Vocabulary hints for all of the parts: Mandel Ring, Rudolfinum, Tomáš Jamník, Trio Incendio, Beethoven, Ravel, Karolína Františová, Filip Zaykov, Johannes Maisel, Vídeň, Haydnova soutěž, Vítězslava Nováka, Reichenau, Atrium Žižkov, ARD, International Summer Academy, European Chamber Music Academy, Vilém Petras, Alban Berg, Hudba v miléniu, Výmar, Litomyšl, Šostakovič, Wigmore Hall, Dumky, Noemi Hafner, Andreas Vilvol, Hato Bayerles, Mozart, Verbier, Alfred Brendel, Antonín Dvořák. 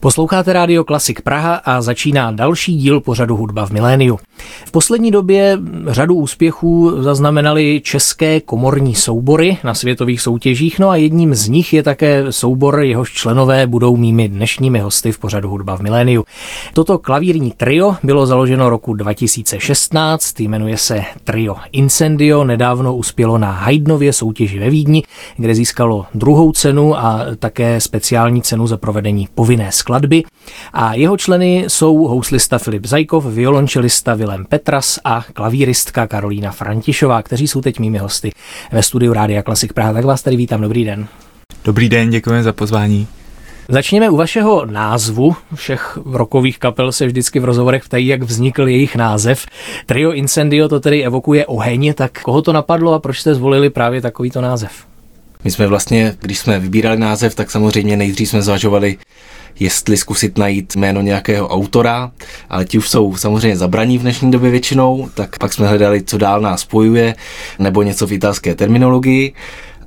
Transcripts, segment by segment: Posloucháte Rádio Klasik Praha a začíná další díl pořadu Hudba v miléniu. V poslední době řadu úspěchů zaznamenaly české komorní soubory na světových soutěžích, no a jedním z nich je také soubor, jehož členové budou mými dnešními hosty v pořadu Hudba v miléniu. Toto klavírní trio bylo založeno roku 2016, jmenuje se Trio Incendio, nedávno uspělo na Haydnově soutěži ve Vídni, kde získalo 2. cenu a také speciální cenu za provedení povinné skladby. A jeho členy jsou houslista Filip Zaykov, violončelista Vilém Petras a klavíristka Karolína Františová, kteří jsou teď mými hosty ve studiu Rádia Klasik Praha. Tak vás tady vítám, dobrý den. Dobrý den, děkujeme za pozvání. Začněme u vašeho názvu. Všech rokových kapel se vždycky v rozhovorech ptají, jak vznikl jejich název. Trio Incendio to tedy evokuje oheň, tak koho to napadlo a proč jste zvolili právě takovýto název? My jsme vlastně, když jsme vybírali název, tak samozřejmě nejdřív jsme zvažovali, jestli zkusit najít jméno nějakého autora, ale ti už jsou samozřejmě zabraní v dnešní době většinou, tak pak jsme hledali, co dál nás spojuje, nebo něco v italské terminologii,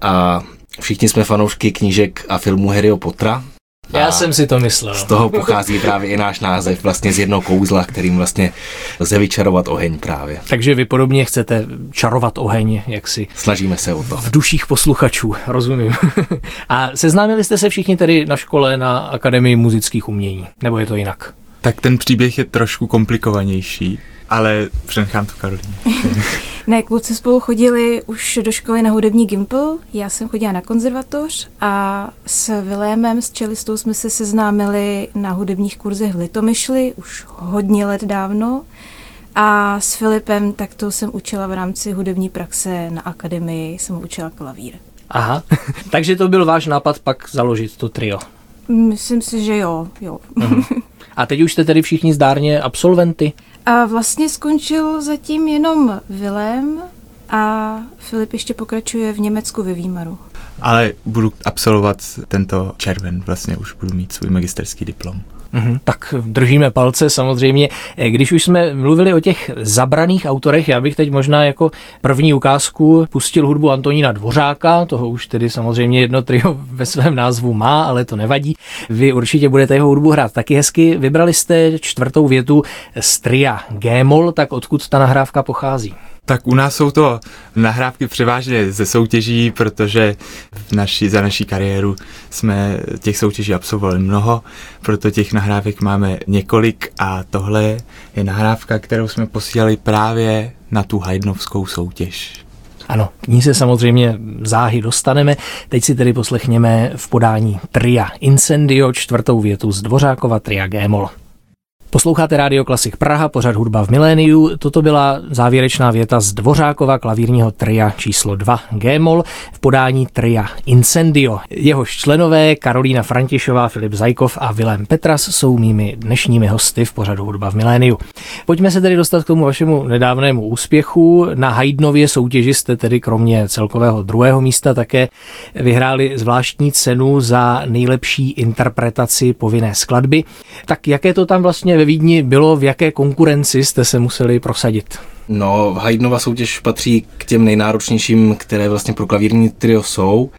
a všichni jsme fanoušky knížek a filmů Harryho Pottera. Já jsem si to myslel. Z toho pochází právě i náš název, vlastně z jednoho kouzla, kterým vlastně lze vyčarovat oheň právě. Takže vy podobně chcete čarovat oheň, jak si... Snažíme se o to. V duších posluchačů, rozumím. A seznámili jste se všichni tedy na škole na Akademii múzických umění, nebo je to jinak? Tak ten příběh je trošku komplikovanější, ale přenechám to Karolíně. Ne, kluci spolu chodili už do školy na hudební gympl, já jsem chodila na konzervatoř a s Vilémem, s čelistou, jsme se seznámili na hudebních kurzech v Litomyšli už hodně let dávno a s Filipem tak to jsem učila v rámci hudební praxe na akademii, jsem učila klavír. Aha, takže to byl váš nápad pak založit to trio? Myslím si, že jo. A teď už jste tedy všichni zdárně absolventy? A vlastně skončil zatím jenom Vilém a Filip ještě pokračuje v Německu ve Výmaru. Ale budu absolvovat tento červen, vlastně už budu mít svůj magisterský diplom. Tak držíme palce samozřejmě. Když už jsme mluvili o těch zabraných autorech, já bych teď možná jako první ukázku pustil hudbu Antonína Dvořáka, toho už tedy samozřejmě jedno trio ve svém názvu má, ale to nevadí. Vy určitě budete jeho hudbu hrát taky hezky. Vybrali jste 4. větu z tria G-moll, tak odkud ta nahrávka pochází? Tak u nás jsou to nahrávky převážně ze soutěží, protože za naší kariéru jsme těch soutěží absolvovali mnoho, proto těch nahrávek máme několik a tohle je nahrávka, kterou jsme posílali právě na tu haydnovskou soutěž. Ano, k ní se samozřejmě záhy dostaneme. Teď si tedy poslechněme v podání tria Incendio 4. větu z Dvořákova tria G-moll. Posloucháte Rádio Klasik Praha, pořad Hudba v miléniu. Toto byla závěrečná věta z Dvořákova klavírního tria číslo 2 G-moll v podání tria Incendio. Jehož členové Karolína Františová, Filip Zaykov a Vilém Petras jsou mými dnešními hosty v pořadu Hudba v miléniu. Pojďme se tedy dostat k tomu vašemu nedávnému úspěchu. Na Haydnově soutěži jste tedy kromě celkového 2. místa také vyhráli zvláštní cenu za nejlepší interpretaci povinné skladby. Tak jaké to tam vlastně ve Vídni bylo, v jaké konkurenci jste se museli prosadit? No, Haydnova soutěž patří k těm nejnáročnějším, které vlastně pro klavírní trio jsou.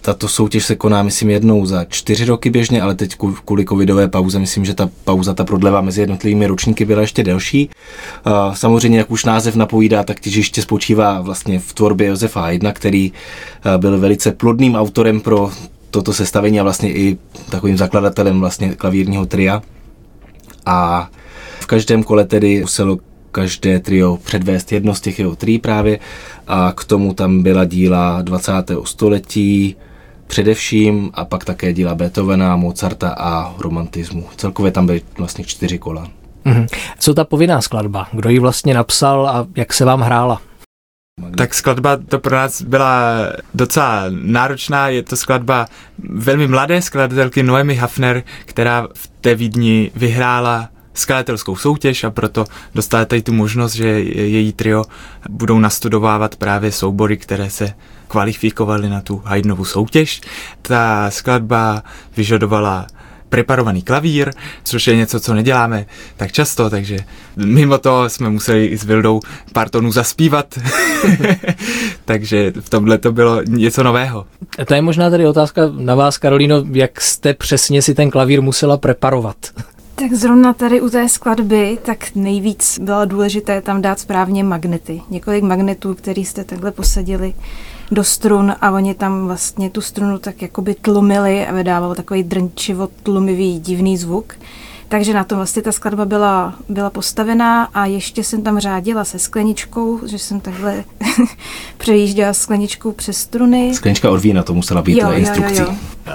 Tato soutěž se koná, myslím, jednou za 4 roky běžně, ale teď kvůli covidové pauze, myslím, že ta prodleva mezi jednotlivými ročníky byla ještě delší. Samozřejmě, jak už název napovídá, tak těžiště spočívá vlastně v tvorbě Josefa Haydna, který byl velice plodným autorem pro toto sestavení a vlastně i takovým zakladatelem vlastně klavírního tria. A v každém kole tedy muselo každé trio předvést jedno z těch jeho trií právě a k tomu tam byla díla 20. století především a pak také díla Beethovena, Mozarta a romantismu. Celkově tam byly vlastně 4 kola. Co ta povinná skladba? Kdo ji vlastně napsal a jak se vám hrála? Tak skladba to pro nás byla docela náročná, je to skladba velmi mladé skladatelky Noemi Hafner, která v té Vídni vyhrála skladatelskou soutěž a proto dostala tady tu možnost, že její trio budou nastudovávat právě soubory, které se kvalifikovaly na tu Haydnovu soutěž. Ta skladba vyžadovala preparovaný klavír, což je něco, co neděláme tak často, takže mimo to jsme museli i s Vildou pár tónů zaspívat, takže v tomhle to bylo něco nového. A to je možná tady otázka na vás, Karolíno, jak jste přesně si ten klavír musela preparovat? Tak zrovna tady u té skladby, tak nejvíc bylo důležité tam dát správně magnety. Několik magnetů, který jste takhle posadili do strun a oni tam vlastně tu strunu tak jakoby tlumili a vydával takový drnčivo tlumivý divný zvuk. Takže na tom vlastně ta skladba byla postavená a ještě jsem tam řádila se skleničkou, že jsem takhle přejížděla skleničkou přes struny. Sklenička od vína, to musela být instrukcí. Jo.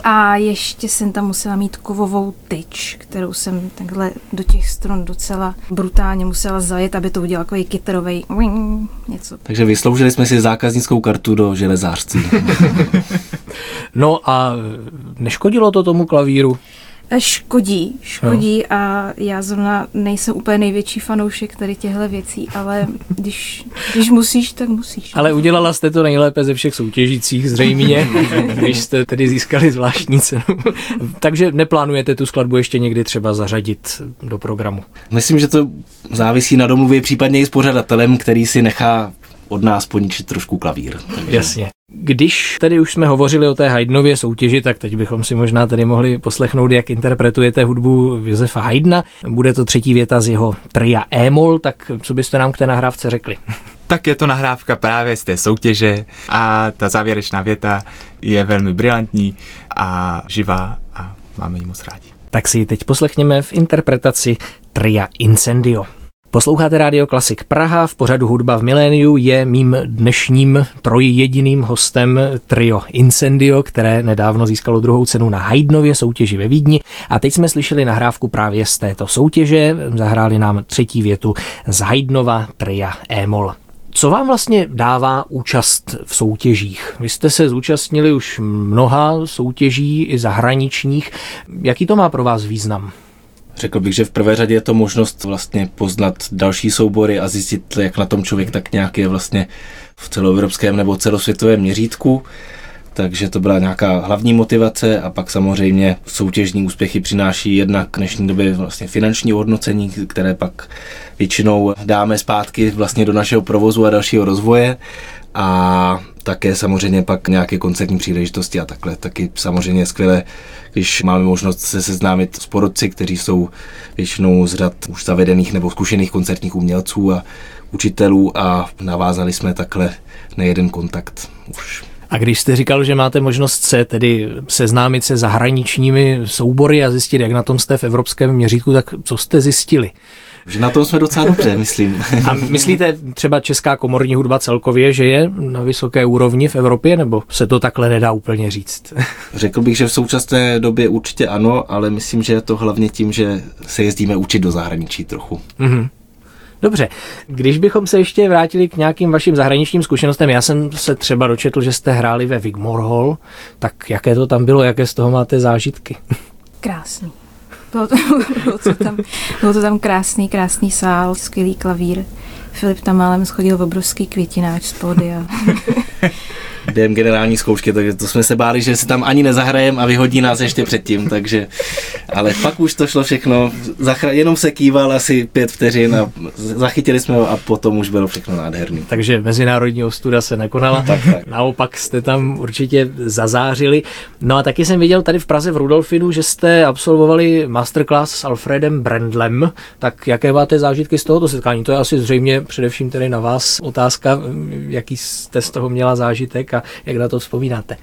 A ještě jsem tam musela mít kovovou tyč, kterou jsem takhle do těch strun docela brutálně musela zajet, aby to udělal takový kytarovej něco. Takže vysloužili jsme si zákaznickou kartu do železářství. No a neškodilo to tomu klavíru? Škodí a já zrovna nejsem úplně největší fanoušek tady těchto věcí, ale když musíš, tak musíš. Ale udělala jste to nejlépe ze všech soutěžících zřejmě, když jste tedy získali zvláštní cenu. Takže neplánujete tu skladbu ještě někdy třeba zařadit do programu? Myslím, že to závisí na domluvě, případně i s pořadatelem, který si nechá od nás poničit trošku klavír. Takže. Jasně. Když tady už jsme hovořili o té Haydnově soutěži, tak teď bychom si možná tady mohli poslechnout, jak interpretujete hudbu Josefa Haydna. Bude to třetí věta z jeho tria E-moll, tak co byste nám k té nahrávce řekli? Tak je to nahrávka právě z té soutěže a ta závěrečná věta je velmi brilantní a živá a máme ji moc rádi. Tak si ji teď poslechněme v interpretaci tria Incendio. Posloucháte Rádio Klasik Praha, v pořadu Hudba v miléniu je mým dnešním trojjediným hostem trio Incendio, které nedávno získalo druhou cenu na Haydnově soutěži ve Vídni. A teď jsme slyšeli nahrávku právě z této soutěže, zahráli nám třetí větu z Haydnova tria E-moll. Co vám vlastně dává účast v soutěžích? Vy jste se zúčastnili už mnoha soutěží i zahraničních. Jaký to má pro vás význam? Řekl bych, že v prvé řadě je to možnost vlastně poznat další soubory a zjistit, jak na tom člověk tak nějak je vlastně v celoevropském nebo celosvětovém měřítku. Takže to byla nějaká hlavní motivace a pak samozřejmě soutěžní úspěchy přináší jednak v dnešní době vlastně finanční ohodnocení, které pak většinou dáme zpátky vlastně do našeho provozu a dalšího rozvoje. A také samozřejmě pak nějaké koncertní příležitosti a takhle. Taky samozřejmě skvělé, když máme možnost se seznámit s porotci, kteří jsou většinou z řad už zavedených nebo zkušených koncertních umělců a učitelů a navázali jsme takhle nejeden kontakt už. A když jste říkal, že máte možnost se tedy seznámit se zahraničními soubory a zjistit, jak na tom jste v evropském měřítku, tak co jste zjistili? Že na tom jsme docela dobře, myslím. A myslíte třeba česká komorní hudba celkově, že je na vysoké úrovni v Evropě, nebo se to takhle nedá úplně říct? Řekl bych, že v současné době určitě ano, ale myslím, že je to hlavně tím, že se jezdíme učit do zahraničí trochu. Mhm. Dobře, když bychom se ještě vrátili k nějakým vašim zahraničním zkušenostem, já jsem se třeba dočetl, že jste hráli ve Wigmore Hall, tak jaké to tam bylo, jaké z toho máte zážitky? Krásný. Bylo to tam krásný sál, skvělý klavír. Filip tam málem schodil v obrovský květináč z pódia. Během generální zkoušky, takže to jsme se báli, že se tam ani nezahrajeme a vyhodí nás ještě předtím, takže, ale pak už to šlo všechno, jenom se kýval asi 5 vteřin a zachytili jsme ho a potom už bylo všechno nádherný. Takže mezinárodní ostuda se nekonala, tak. Naopak jste tam určitě zazářili. No a taky jsem viděl tady v Praze v Rudolfinu, že jste absolvovali masterclass s Alfredem Brendelem, tak jaké máte zážitky z tohoto setkání? To je asi zřejmě především tedy na vás otázka, jaký jste z toho měla zážitek a jak na to vzpomínáte?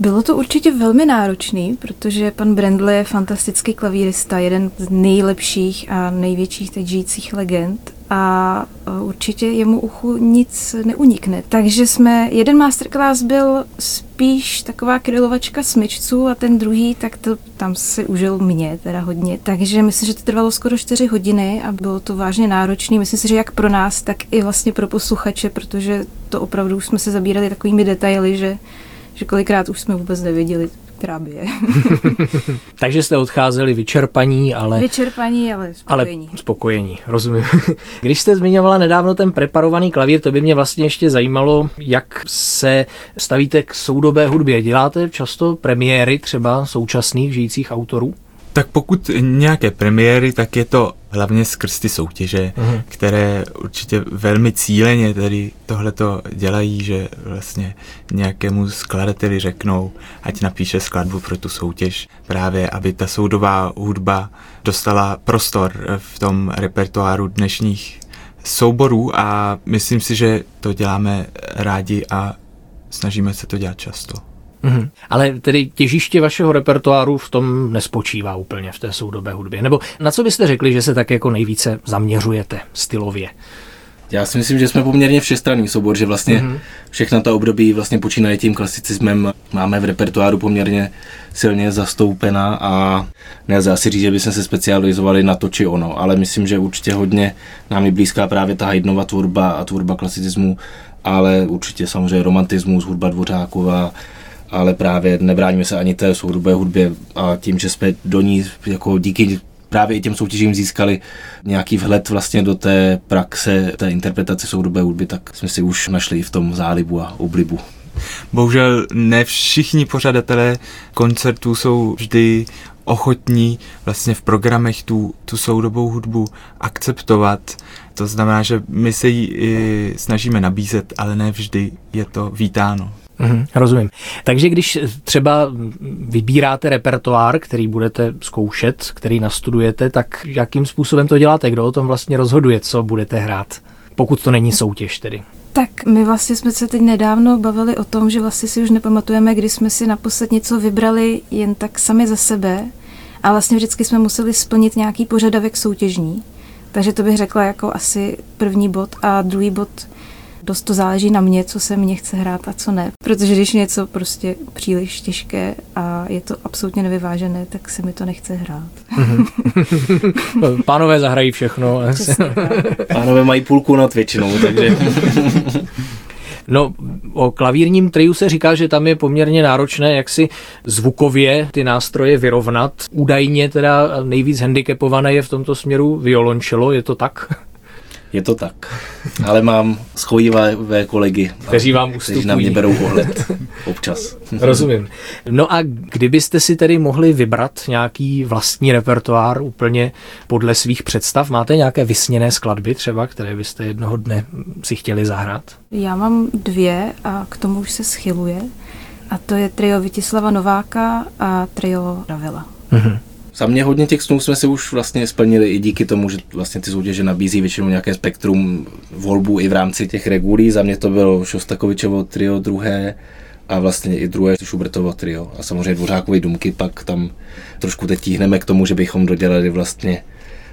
Bylo to určitě velmi náročný, protože pan Brendel je fantastický klavírista, jeden z nejlepších a největších teď žijících legend a určitě jemu uchu nic neunikne. Takže jeden masterclass byl spíš taková krylovačka smyčců a ten druhý, tak to tam si užil mě teda hodně. Takže myslím, že to trvalo skoro 4 hodiny a bylo to vážně náročné. Myslím si, že jak pro nás, tak i vlastně pro posluchače, protože to opravdu jsme se zabírali takovými detaily, že kolikrát už jsme vůbec nevěděli, která by je. Takže jste odcházeli vyčerpaní, ale spokojení. Ale spokojení, rozumím. Když jste zmiňovala nedávno ten preparovaný klavír, to by mě vlastně ještě zajímalo, jak se stavíte k soudobé hudbě. Děláte často premiéry třeba současných žijících autorů? Tak pokud nějaké premiéry, tak je to hlavně skrz ty soutěže, které určitě velmi cíleně tady tohleto dělají, že vlastně nějakému skladateli řeknou, ať napíše skladbu pro tu soutěž, právě aby ta soudová hudba dostala prostor v tom repertoáru dnešních souborů, a myslím si, že to děláme rádi a snažíme se to dělat často. Mm-hmm. Ale tedy těžiště vašeho repertoáru v tom nespočívá úplně v té soudobé hudbě. Nebo na co byste řekli, že se tak jako nejvíce zaměřujete stylově? Já si myslím, že jsme poměrně všestranný soubor, že vlastně všechna ta období vlastně počínají tím klasicismem. Máme v repertoáru poměrně silně zastoupena a nelze asi říct, že bychom se specializovali na to či ono, ale myslím, že určitě hodně nám je blízká právě ta Haydnova tvorba a tvorba klasicismu, ale určitě samozřejmě romantismus, hudba Dvořáková, ale právě nebráníme se ani té soudobé hudbě a tím, že jsme do ní jako díky právě i těm soutěžím získali nějaký vhled vlastně do té praxe, té interpretace soudobé hudby, tak jsme si už našli v tom zálibu a oblibu. Bohužel ne všichni pořadatelé koncertů jsou vždy ochotní vlastně v programech tu soudobou hudbu akceptovat. To znamená, že my se ji snažíme nabízet, ale ne vždy je to vítáno. Rozumím. Takže když třeba vybíráte repertoár, který budete zkoušet, který nastudujete, tak jakým způsobem to děláte? Kdo o tom vlastně rozhoduje, co budete hrát? Pokud to není soutěž tedy. Tak my vlastně jsme se teď nedávno bavili o tom, že vlastně si už nepamatujeme, kdy jsme si naposled něco vybrali jen tak sami za sebe a vlastně vždycky jsme museli splnit nějaký požadavek soutěžní. Takže to bych řekla jako asi první bod a druhý bod. Dost to záleží na mě, co se mně chce hrát a co ne. Protože když něco prostě příliš těžké a je to absolutně nevyvážené, tak se mi to nechce hrát. Pánové zahrají všechno. Pánové mají půlku nad většinou, takže... No, o klavírním triu se říká, že tam je poměrně náročné, jak si zvukově ty nástroje vyrovnat. Údajně teda nejvíc handicapované je v tomto směru violončelo, je to tak? Je to tak, ale mám schojivé kolegy, kteří vám ustupují. Kteří na mě berou ohled občas. Rozumím. No a kdybyste si tedy mohli vybrat nějaký vlastní repertoár úplně podle svých představ, máte nějaké vysněné skladby třeba, které byste jednoho dne si chtěli zahrát? Já mám dvě a k tomu už se schyluje. A to je trio Vítězslava Nováka a trio Ravela. Mhm. Za mě hodně těch snů jsme si už vlastně splnili i díky tomu, že vlastně ty soutěže nabízí většinou nějaké spektrum volbu i v rámci těch regulí. Za mě to bylo Šostakovičovo trio druhé a vlastně i druhé Schubertovo trio. A samozřejmě Dvořákovy Dumky, pak tam trošku teď tíhneme k tomu, že bychom dodělali vlastně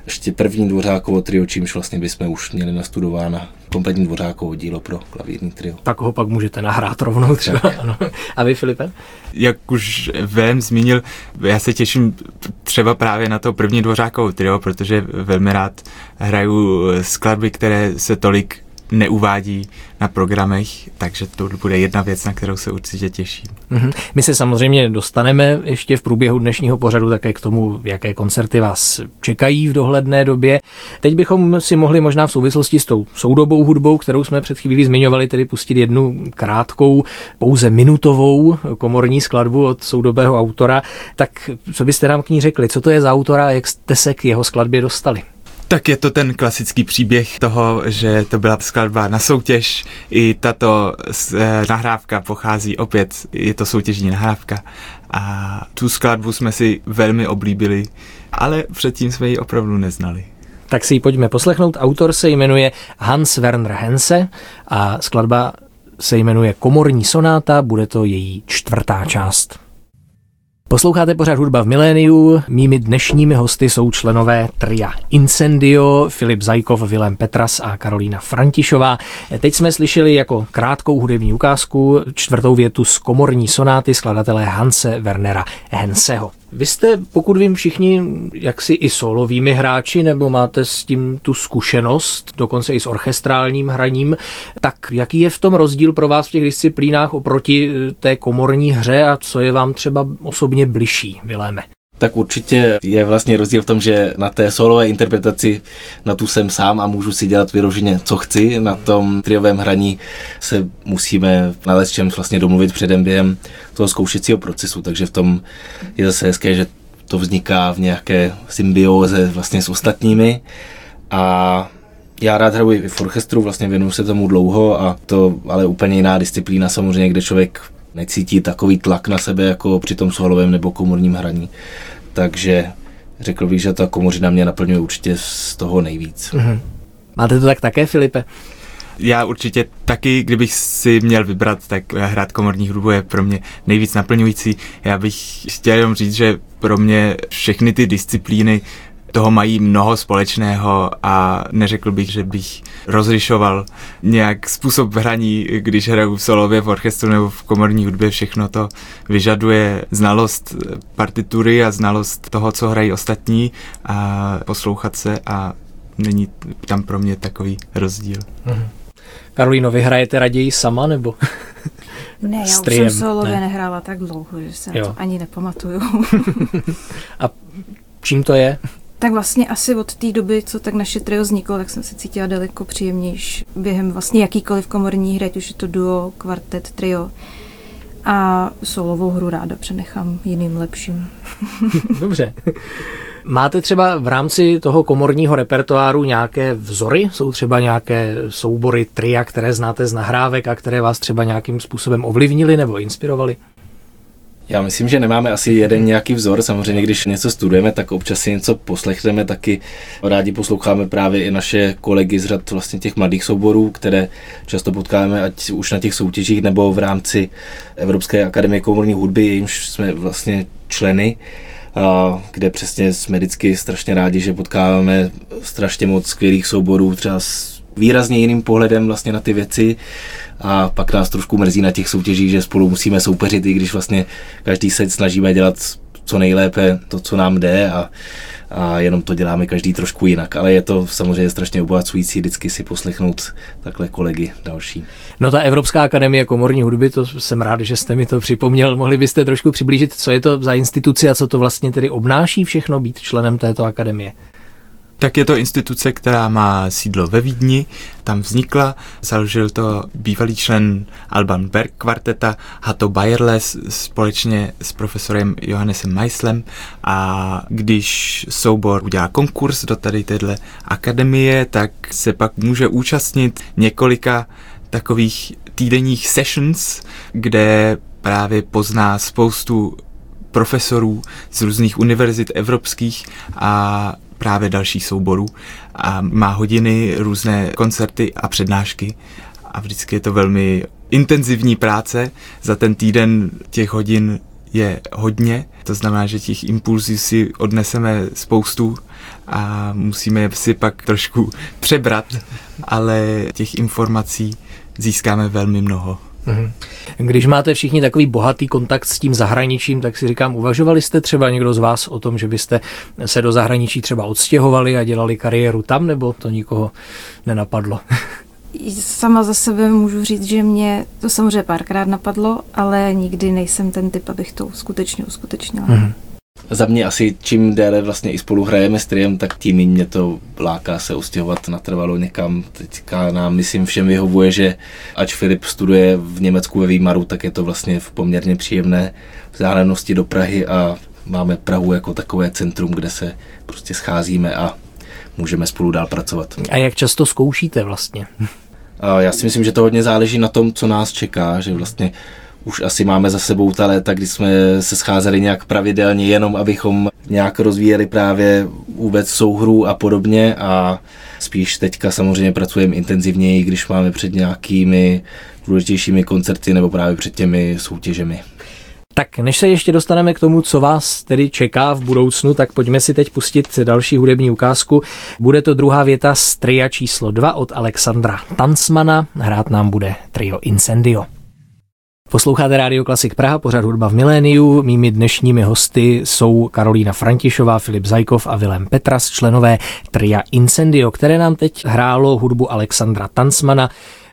ještě první Dvořákovo trio, čímž vlastně bychom už měli nastudována kompletní Dvořákovo dílo pro klavírní trio. Tak ho pak můžete nahrát rovnou třeba. Ano. A vy, Filipe? Jak už Vem zmínil, já se těším třeba právě na to první Dvořákovo trio, protože velmi rád hraju skladby, které se tolik neuvádí na programech, takže to bude jedna věc, na kterou se určitě těším. My se samozřejmě dostaneme ještě v průběhu dnešního pořadu také k tomu, jaké koncerty vás čekají v dohledné době. Teď bychom si mohli možná v souvislosti s tou soudobou hudbou, kterou jsme před chvílí zmiňovali, tedy pustit jednu krátkou, pouze minutovou komorní skladbu od soudobého autora. Tak co byste nám k ní řekli? Co to je za autora a jak jste se k jeho skladbě dostali? Tak je to ten klasický příběh toho, že to byla skladba na soutěž. I tato nahrávka pochází opět, je to soutěžní nahrávka. A tu skladbu jsme si velmi oblíbili, ale předtím jsme ji opravdu neznali. Tak si ji pojďme poslechnout. Autor se jmenuje Hans Werner Henze a skladba se jmenuje Komorní sonáta, bude to její čtvrtá část. Posloucháte pořád Hudba v miléniu. Mými dnešními hosty jsou členové tria Incendio, Filip Zaykov, Vilém Petras a Karolína Františová. Teď jsme slyšeli jako krátkou hudební ukázku čtvrtou větu z komorní sonáty skladatele Hanse Wernera Henseho. Vy jste, pokud vím, všichni jaksi i solovými hráči, nebo máte s tím tu zkušenost, dokonce i s orchestrálním hraním, tak jaký je v tom rozdíl pro vás v těch disciplínách oproti té komorní hře a co je vám třeba osobně bližší, Viléme? Tak určitě je vlastně rozdíl v tom, že na té solové interpretaci na tu jsem sám a můžu si dělat vyloženě, co chci. Na tom triovém hraní se musíme nalézt čem vlastně domluvit předem během toho zkoušecího procesu, takže v tom je zase hezké, že to vzniká v nějaké symbióze vlastně s ostatními. A já rád hrabuji v orchestru, vlastně věnuju se tomu dlouho, a to ale úplně jiná disciplína samozřejmě, kde člověk necítí takový tlak na sebe jako při tom solovém nebo komorním hraní. Takže řekl bych, že ta komořina mě naplňuje určitě z toho nejvíc. Mhm. Máte to tak také, Filipe? Já určitě taky, kdybych si měl vybrat, tak hrát komorní hudbu je pro mě nejvíc naplňující. Já bych chtěl jenom říct, že pro mě všechny ty disciplíny toho mají mnoho společného a neřekl bych, že bych rozlišoval nějak způsob hraní, když hraju v solově, v orchestru nebo v komorní hudbě. Všechno to vyžaduje znalost partitury a znalost toho, co hrají ostatní, a poslouchat se, a není tam pro mě takový rozdíl. Mhm. Karolíno, vy hrajete raději sama, nebo ne, já už jsem solově nehrála tak dlouho, že se to ani nepamatuju. A čím to je? Tak vlastně asi od té doby, co tak naše trio vzniklo, tak jsem se cítila daleko příjemnější během vlastně jakýkoliv komorní hry, už je to duo, kvartet, trio. A solovou hru ráda přenechám jiným lepším. Dobře. Máte třeba v rámci toho komorního repertoáru nějaké vzory? Jsou třeba nějaké soubory tria, které znáte z nahrávek a které vás třeba nějakým způsobem ovlivnily nebo inspirovaly? Já myslím, že nemáme asi jeden nějaký vzor. Samozřejmě, když něco studujeme, tak občas si něco poslechneme, taky rádi posloucháme právě i naše kolegy z řad vlastně těch mladých souborů, které často potkáme, ať už na těch soutěžích nebo v rámci Evropské akademie komorní hudby, jejímž jsme vlastně členy, kde přesně jsme vždycky strašně rádi, že potkáváme strašně moc skvělých souborů, třeba s výrazně jiným pohledem vlastně na ty věci, a pak nás trošku mrzí na těch soutěžích, že spolu musíme soupeřit, i když vlastně každý se snažíme dělat co nejlépe to, co nám jde, a jenom to děláme každý trošku jinak, ale je to samozřejmě strašně obohacující vždycky si poslechnout takhle kolegy další. No, ta Evropská akademie komorní hudby, to jsem rád, že jste mi to připomněl. Mohli byste trošku přiblížit, co je to za instituce a co to vlastně tedy obnáší všechno být členem této akademie? Tak je to instituce, která má sídlo ve Vídni, tam vznikla, založil to bývalý člen Alban Berg kvarteta Hato Bayerles společně s profesorem Johannesem Maislem, a když soubor udělá konkurs do tady téhle akademie, tak se pak může účastnit několika takových týdenních sessions, kde právě pozná spoustu profesorů z různých univerzit evropských a právě dalších souborů, a má hodiny, různé koncerty a přednášky, a vždycky je to velmi intenzivní práce. Za ten týden těch hodin je hodně, to znamená, že těch impulzů si odneseme spoustu a musíme si pak trošku přebrat, ale těch informací získáme velmi mnoho. Když máte všichni takový bohatý kontakt s tím zahraničím, tak si říkám, uvažovali jste třeba někdo z vás o tom, že byste se do zahraničí třeba odstěhovali a dělali kariéru tam, nebo to nikoho nenapadlo? Sama za sebe můžu říct, že mě to samozřejmě párkrát napadlo, ale nikdy nejsem ten typ, abych to skutečně uskutečnila. Za mě asi čím déle vlastně i spolu hrajeme s triem, tak tím mě to láká se ostěhovat natrvalo někam. Teďka nám, myslím, všem vyhovuje, že ač Filip studuje v Německu ve Výmaru, tak je to vlastně v poměrně příjemné vzdálenosti do Prahy, a máme Prahu jako takové centrum, kde se prostě scházíme a můžeme spolu dál pracovat. A jak často zkoušíte vlastně? Já si myslím, že to hodně záleží na tom, co nás čeká, že vlastně už asi máme za sebou ta léta, kdy jsme se scházeli nějak pravidelně, jenom abychom nějak rozvíjeli právě vůbec souhru a podobně, a spíš teďka samozřejmě pracujeme intenzivněji, když máme před nějakými důležitějšími koncerty nebo právě před těmi soutěžemi. Tak než se ještě dostaneme k tomu, co vás tedy čeká v budoucnu, tak pojďme si teď pustit další hudební ukázku. Bude to druhá věta z tria číslo 2 od Alexandra Tansmana. Hrát nám bude trio Incendio. Posloucháte Rádio Klasik Praha, pořad Hudba v miléniu. Mými dnešními hosty jsou Karolína Františová, Filip Zaykov a Vilém Petras, členové tria Incendio, které nám teď hrálo hudbu Alexandra Tansmana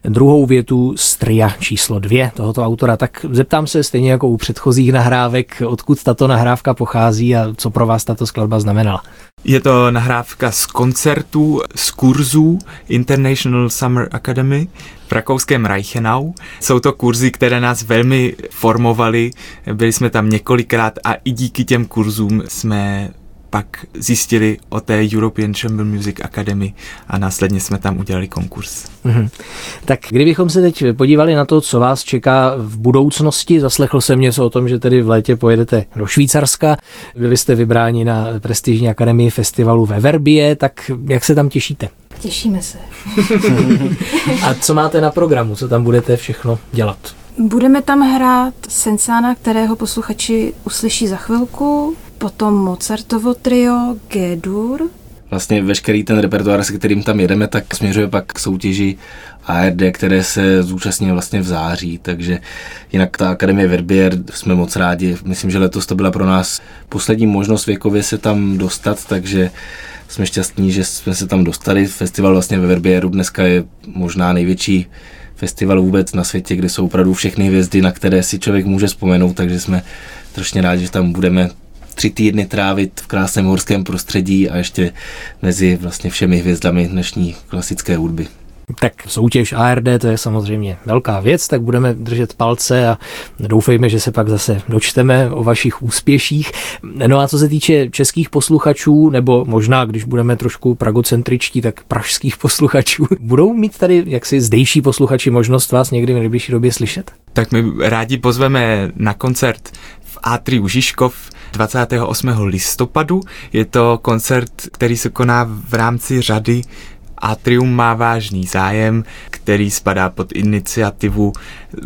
druhou větu z tria číslo 2 tohoto autora. Tak zeptám se stejně jako u předchozích nahrávek, odkud tato nahrávka pochází a co pro vás tato skladba znamenala. Je to nahrávka z koncertu, z kurzů International Summer Academy v rakouském Reichenau. Jsou to kurzy, které nás velmi formovaly, byli jsme tam několikrát a i díky těm kurzům jsme pak zjistili o té European Chamber Music Academy a následně jsme tam udělali konkurs. Tak kdybychom se teď podívali na to, co vás čeká v budoucnosti, zaslechl jsem něco o tom, že tedy v létě pojedete do Švýcarska, byli jste vybráni na prestižní akademii festivalu ve Verbier, tak jak se tam těšíte? Těšíme se. A co máte na programu, co tam budete všechno dělat? Budeme tam hrát Sensana, kterého posluchači uslyší za chvilku, potom Mozartovo trio G-dur. Vlastně veškerý ten repertoár, se kterým tam jedeme, tak směřuje pak k soutěži ARD, které se zúčastní vlastně v září, takže jinak ta Akademie Verbier jsme moc rádi. Myslím, že letos to byla pro nás poslední možnost věkově se tam dostat, takže jsme šťastní, že jsme se tam dostali. Festival vlastně ve Verbieru dneska je možná největší festival vůbec na světě, kde jsou opravdu všechny hvězdy, na které si člověk může vzpomenout, takže jsme strašně rádi, že tam budeme 3 týdny trávit v krásném horském prostředí a ještě mezi vlastně všemi hvězdami dnešní klasické hudby. Tak soutěž ARD, to je samozřejmě velká věc, tak budeme držet palce a doufejme, že se pak zase dočteme o vašich úspěších. No a co se týče českých posluchačů, nebo možná, když budeme trošku pragocentričtí, tak pražských posluchačů, budou mít tady jaksi zdejší posluchači možnost vás někdy v nejbližší době slyšet? Tak my rádi pozveme na koncert v Atriu Žižkov 28. listopadu. Je to koncert, který se koná v rámci řady Atrium má vážný zájem, který spadá pod iniciativu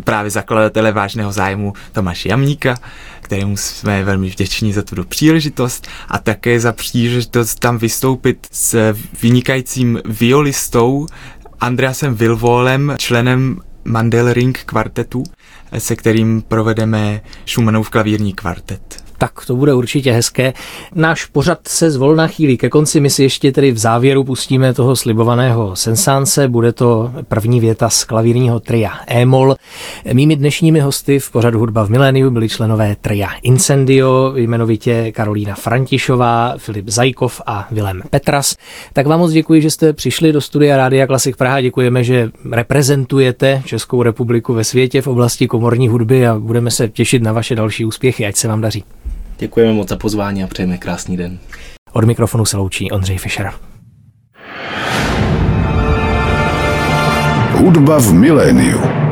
právě zakladatele vážného zájmu Tomáše Jamníka, kterému jsme velmi vděční za tuto příležitost a také za příležitost tam vystoupit s vynikajícím violistou Andreasem Vilvolem, členem Mandel Ring kvartetu, se kterým provedeme Schumannův klavírní kvartet. Tak to bude určitě hezké. Náš pořad se zvolna chýlí ke konci. My si ještě tedy v závěru pustíme toho slibovaného Sensance. Bude to první věta z klavírního tria E-moll. Mými dnešními hosty v pořadu Hudba v miléniu byli členové tria Incendio, jmenovitě Karolína Františová, Filip Zaykov a Vilém Petras. Tak vám moc děkuji, že jste přišli do studia Rádia Klasik Praha. Děkujeme, že reprezentujete Českou republiku ve světě v oblasti komorní hudby a budeme se těšit na vaše další úspěchy. Ať se vám daří. Děkujeme moc za pozvání a přejeme krásný den. Od mikrofonu se loučí Ondřej Fischer. Hudba v miléniu.